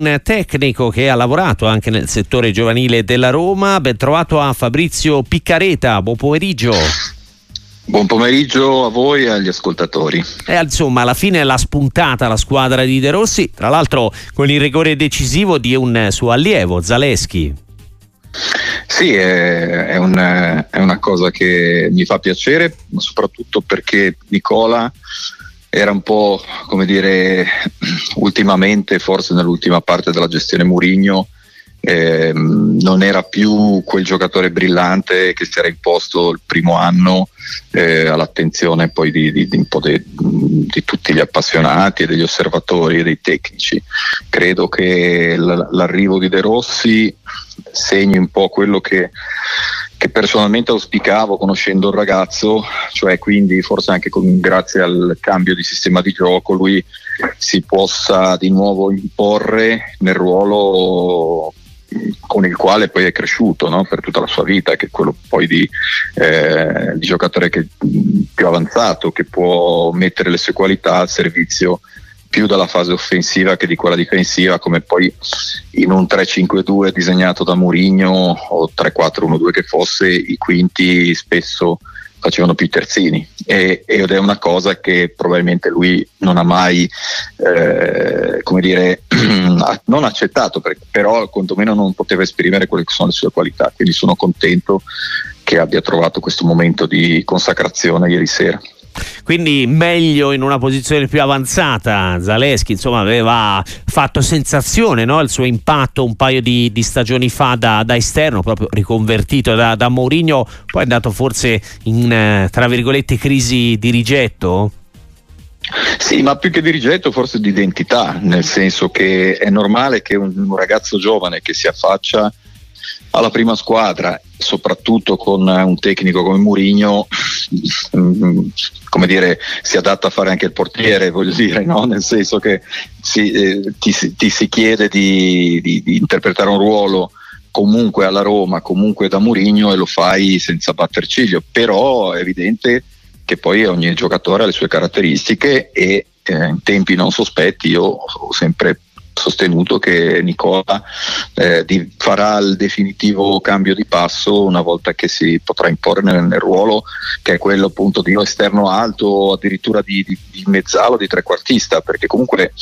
Un tecnico che ha lavorato anche nel settore giovanile della Roma. Ben trovato a Fabrizio Piccareta, buon pomeriggio. Buon pomeriggio a voi e agli ascoltatori. Insomma, alla fine l'ha spuntata la squadra di De Rossi, tra l'altro con il rigore decisivo di un suo allievo, Zaleschi. Sì, è una cosa che mi fa piacere, ma soprattutto perché Nicola era un po', come dire, ultimamente, forse nell'ultima parte della gestione Mourinho, non era più quel giocatore brillante che si era imposto il primo anno all'attenzione poi di tutti gli appassionati e degli osservatori e dei tecnici. Credo che l'arrivo di De Rossi segni un po' quello che personalmente auspicavo conoscendo il ragazzo, cioè quindi forse anche grazie al cambio di sistema di gioco lui si possa di nuovo imporre nel ruolo con il quale poi è cresciuto, no? Per tutta la sua vita, che è quello poi di giocatore più avanzato, che può mettere le sue qualità al servizio più dalla fase offensiva che di quella difensiva, come poi in un 3-5-2 disegnato da Mourinho o 3-4-1-2 che fosse, i quinti spesso facevano più i terzini, ed è una cosa che probabilmente lui non ha mai non accettato, però quantomeno non poteva esprimere quelle che sono le sue qualità, quindi sono contento che abbia trovato questo momento di consacrazione ieri sera. Quindi meglio in una posizione più avanzata. Zaleschi, insomma, aveva fatto sensazione, no? Il suo impatto un paio di stagioni fa da esterno, proprio riconvertito da Mourinho, poi è andato forse in, tra virgolette, crisi di rigetto? Sì, ma più che di rigetto forse di identità, nel senso che è normale che un ragazzo giovane che si affaccia alla prima squadra, soprattutto con un tecnico come Mourinho, come dire, si adatta a fare anche il portiere, voglio dire, no? Nel senso che ti si chiede di interpretare un ruolo comunque alla Roma, comunque da Mourinho, e lo fai senza batter ciglio, però è evidente che poi ogni giocatore ha le sue caratteristiche e in tempi non sospetti io ho sempre sostenuto che Nicola farà il definitivo cambio di passo una volta che si potrà imporre nel ruolo, che è quello appunto di esterno alto o addirittura di mezzala, di trequartista, perché comunque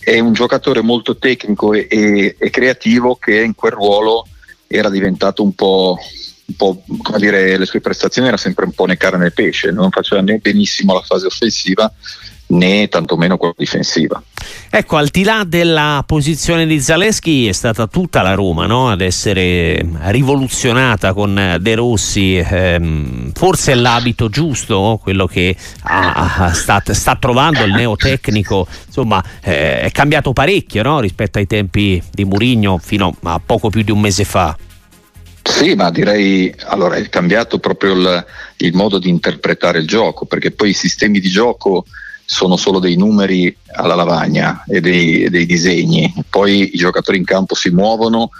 è un giocatore molto tecnico e creativo, che in quel ruolo era diventato un po', come dire, le sue prestazioni erano sempre un po' né carne né pesce, non faceva né benissimo la fase offensiva né tantomeno quella difensiva. Ecco, al di là della posizione di Zaleschi è stata tutta la Roma, no? Ad essere rivoluzionata con De Rossi, forse è l'abito giusto, quello che sta trovando il neotecnico, insomma, è cambiato parecchio, no? Rispetto ai tempi di Mourinho fino a poco più di un mese fa. Sì, ma direi, allora, è cambiato proprio il modo di interpretare il gioco, perché poi i sistemi di gioco sono solo dei numeri alla lavagna e dei disegni, poi i giocatori in campo si muovono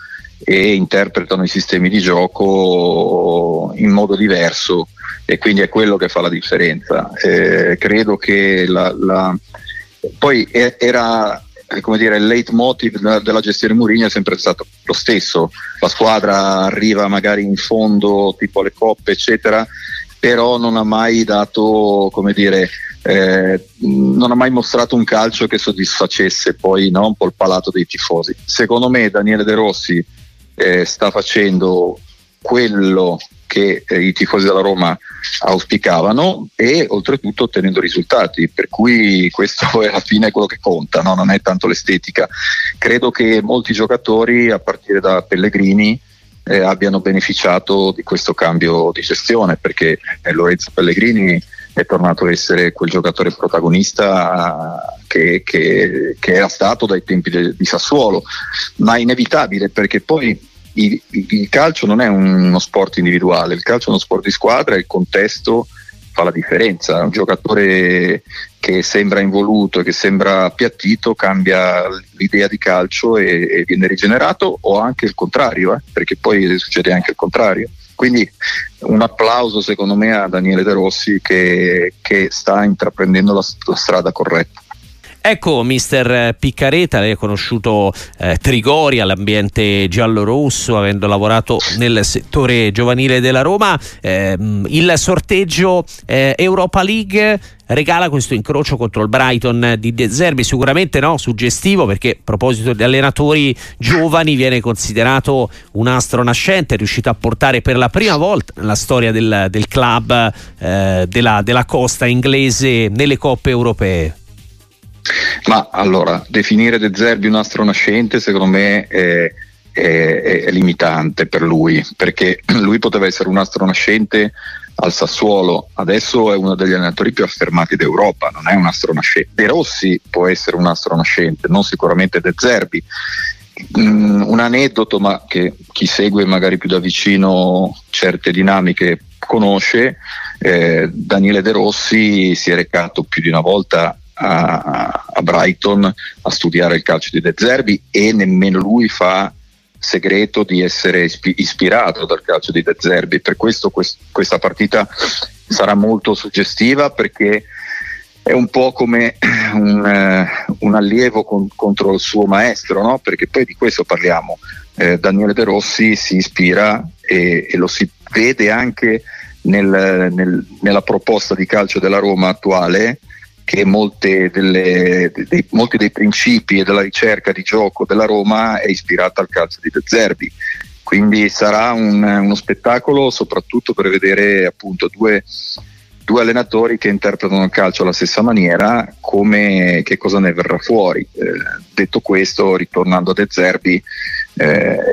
e interpretano i sistemi di gioco in modo diverso, e quindi è quello che fa la differenza. Credo che poi era, come dire, il leitmotiv della gestione Mourinho è sempre stato lo stesso: la squadra arriva magari in fondo, tipo alle coppe eccetera, però non ha mai dato, come dire, non ha mai mostrato un calcio che soddisfacesse poi, no, un po' il palato dei tifosi. Secondo me Daniele De Rossi sta facendo quello che i tifosi della Roma auspicavano, e oltretutto ottenendo risultati, per cui questo è alla fine quello che conta, no? Non è tanto l'estetica. Credo che molti giocatori, a partire da Pellegrini, abbiano beneficiato di questo cambio di gestione, perché Lorenzo Pellegrini è tornato a essere quel giocatore protagonista che era stato dai tempi di Sassuolo, ma inevitabile, perché poi il calcio non è uno sport individuale, il calcio è uno sport di squadra, e il contesto fa la differenza. Un giocatore che sembra involuto, che sembra appiattito, cambia l'idea di calcio e viene rigenerato, o anche il contrario, perché poi succede anche il contrario. Quindi un applauso, secondo me, a Daniele De Rossi che sta intraprendendo la strada corretta. Ecco, mister Piccareta, lei ha conosciuto Trigoria, l'ambiente giallo-rosso, avendo lavorato nel settore giovanile della Roma. Il sorteggio Europa League regala questo incrocio contro il Brighton di De Zerbi, sicuramente no? Suggestivo, perché a proposito di allenatori giovani viene considerato un astro nascente, riuscito a portare per la prima volta nella storia del club della costa inglese nelle coppe europee. Ma allora, definire De Zerbi un astro nascente secondo me è limitante per lui, perché lui poteva essere un astro nascente al Sassuolo, adesso è uno degli allenatori più affermati d'Europa, non è un astro nascente. De Rossi può essere un astro nascente, non sicuramente De Zerbi. Un aneddoto, ma che chi segue magari più da vicino certe dinamiche conosce, Daniele De Rossi si è recato più di una volta a Brighton a studiare il calcio di De Zerbi, e nemmeno lui fa segreto di essere ispirato dal calcio di De Zerbi. Per questo questa partita sarà molto suggestiva, perché è un po' come un allievo contro il suo maestro, no? Perché poi di questo parliamo. Daniele De Rossi si ispira e lo si vede anche nella proposta di calcio della Roma attuale, che molti dei principi e della ricerca di gioco della Roma è ispirata al calcio di De Zerbi. Quindi sarà uno spettacolo, soprattutto per vedere appunto due allenatori che interpretano il calcio alla stessa maniera, come che cosa ne verrà fuori. Detto questo, ritornando a De Zerbi,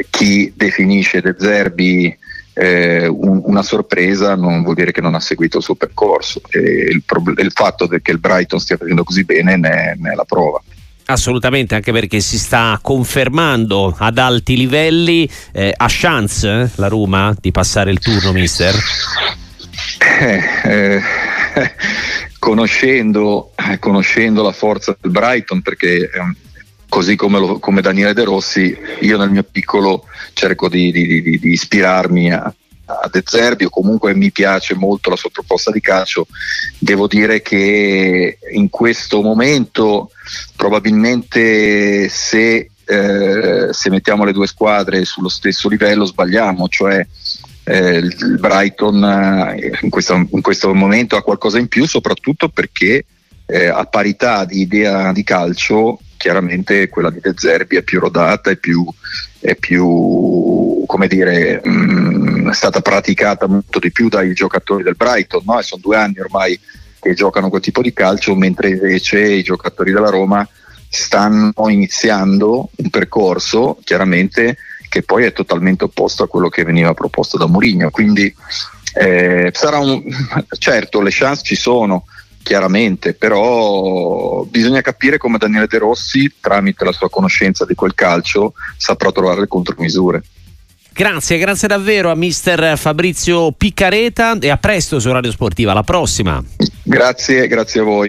chi definisce De Zerbi una sorpresa non vuol dire che non ha seguito il suo percorso, e il fatto che il Brighton stia facendo così bene ne è la prova. Assolutamente, anche perché si sta confermando ad alti livelli. Ha chance la Roma di passare il turno, mister? Conoscendo la forza del Brighton, perché così come Daniele De Rossi, io nel mio piccolo cerco di ispirarmi a De Zerbi, o comunque mi piace molto la sua proposta di calcio. Devo dire che in questo momento probabilmente se mettiamo le due squadre sullo stesso livello sbagliamo, cioè il Brighton in questo momento ha qualcosa in più, soprattutto perché a parità di idea di calcio chiaramente quella di De Zerbi è più rodata, è più come dire, è stata praticata molto di più dai giocatori del Brighton, no? E sono 2 anni ormai che giocano quel tipo di calcio, mentre invece i giocatori della Roma stanno iniziando un percorso chiaramente che poi è totalmente opposto a quello che veniva proposto da Mourinho. Quindi certo, le chance ci sono chiaramente, però bisogna capire come Daniele De Rossi, tramite la sua conoscenza di quel calcio, saprà trovare le contromisure. Grazie davvero a mister Fabrizio Piccareta, e a presto su Radio Sportiva, alla prossima. Grazie a voi.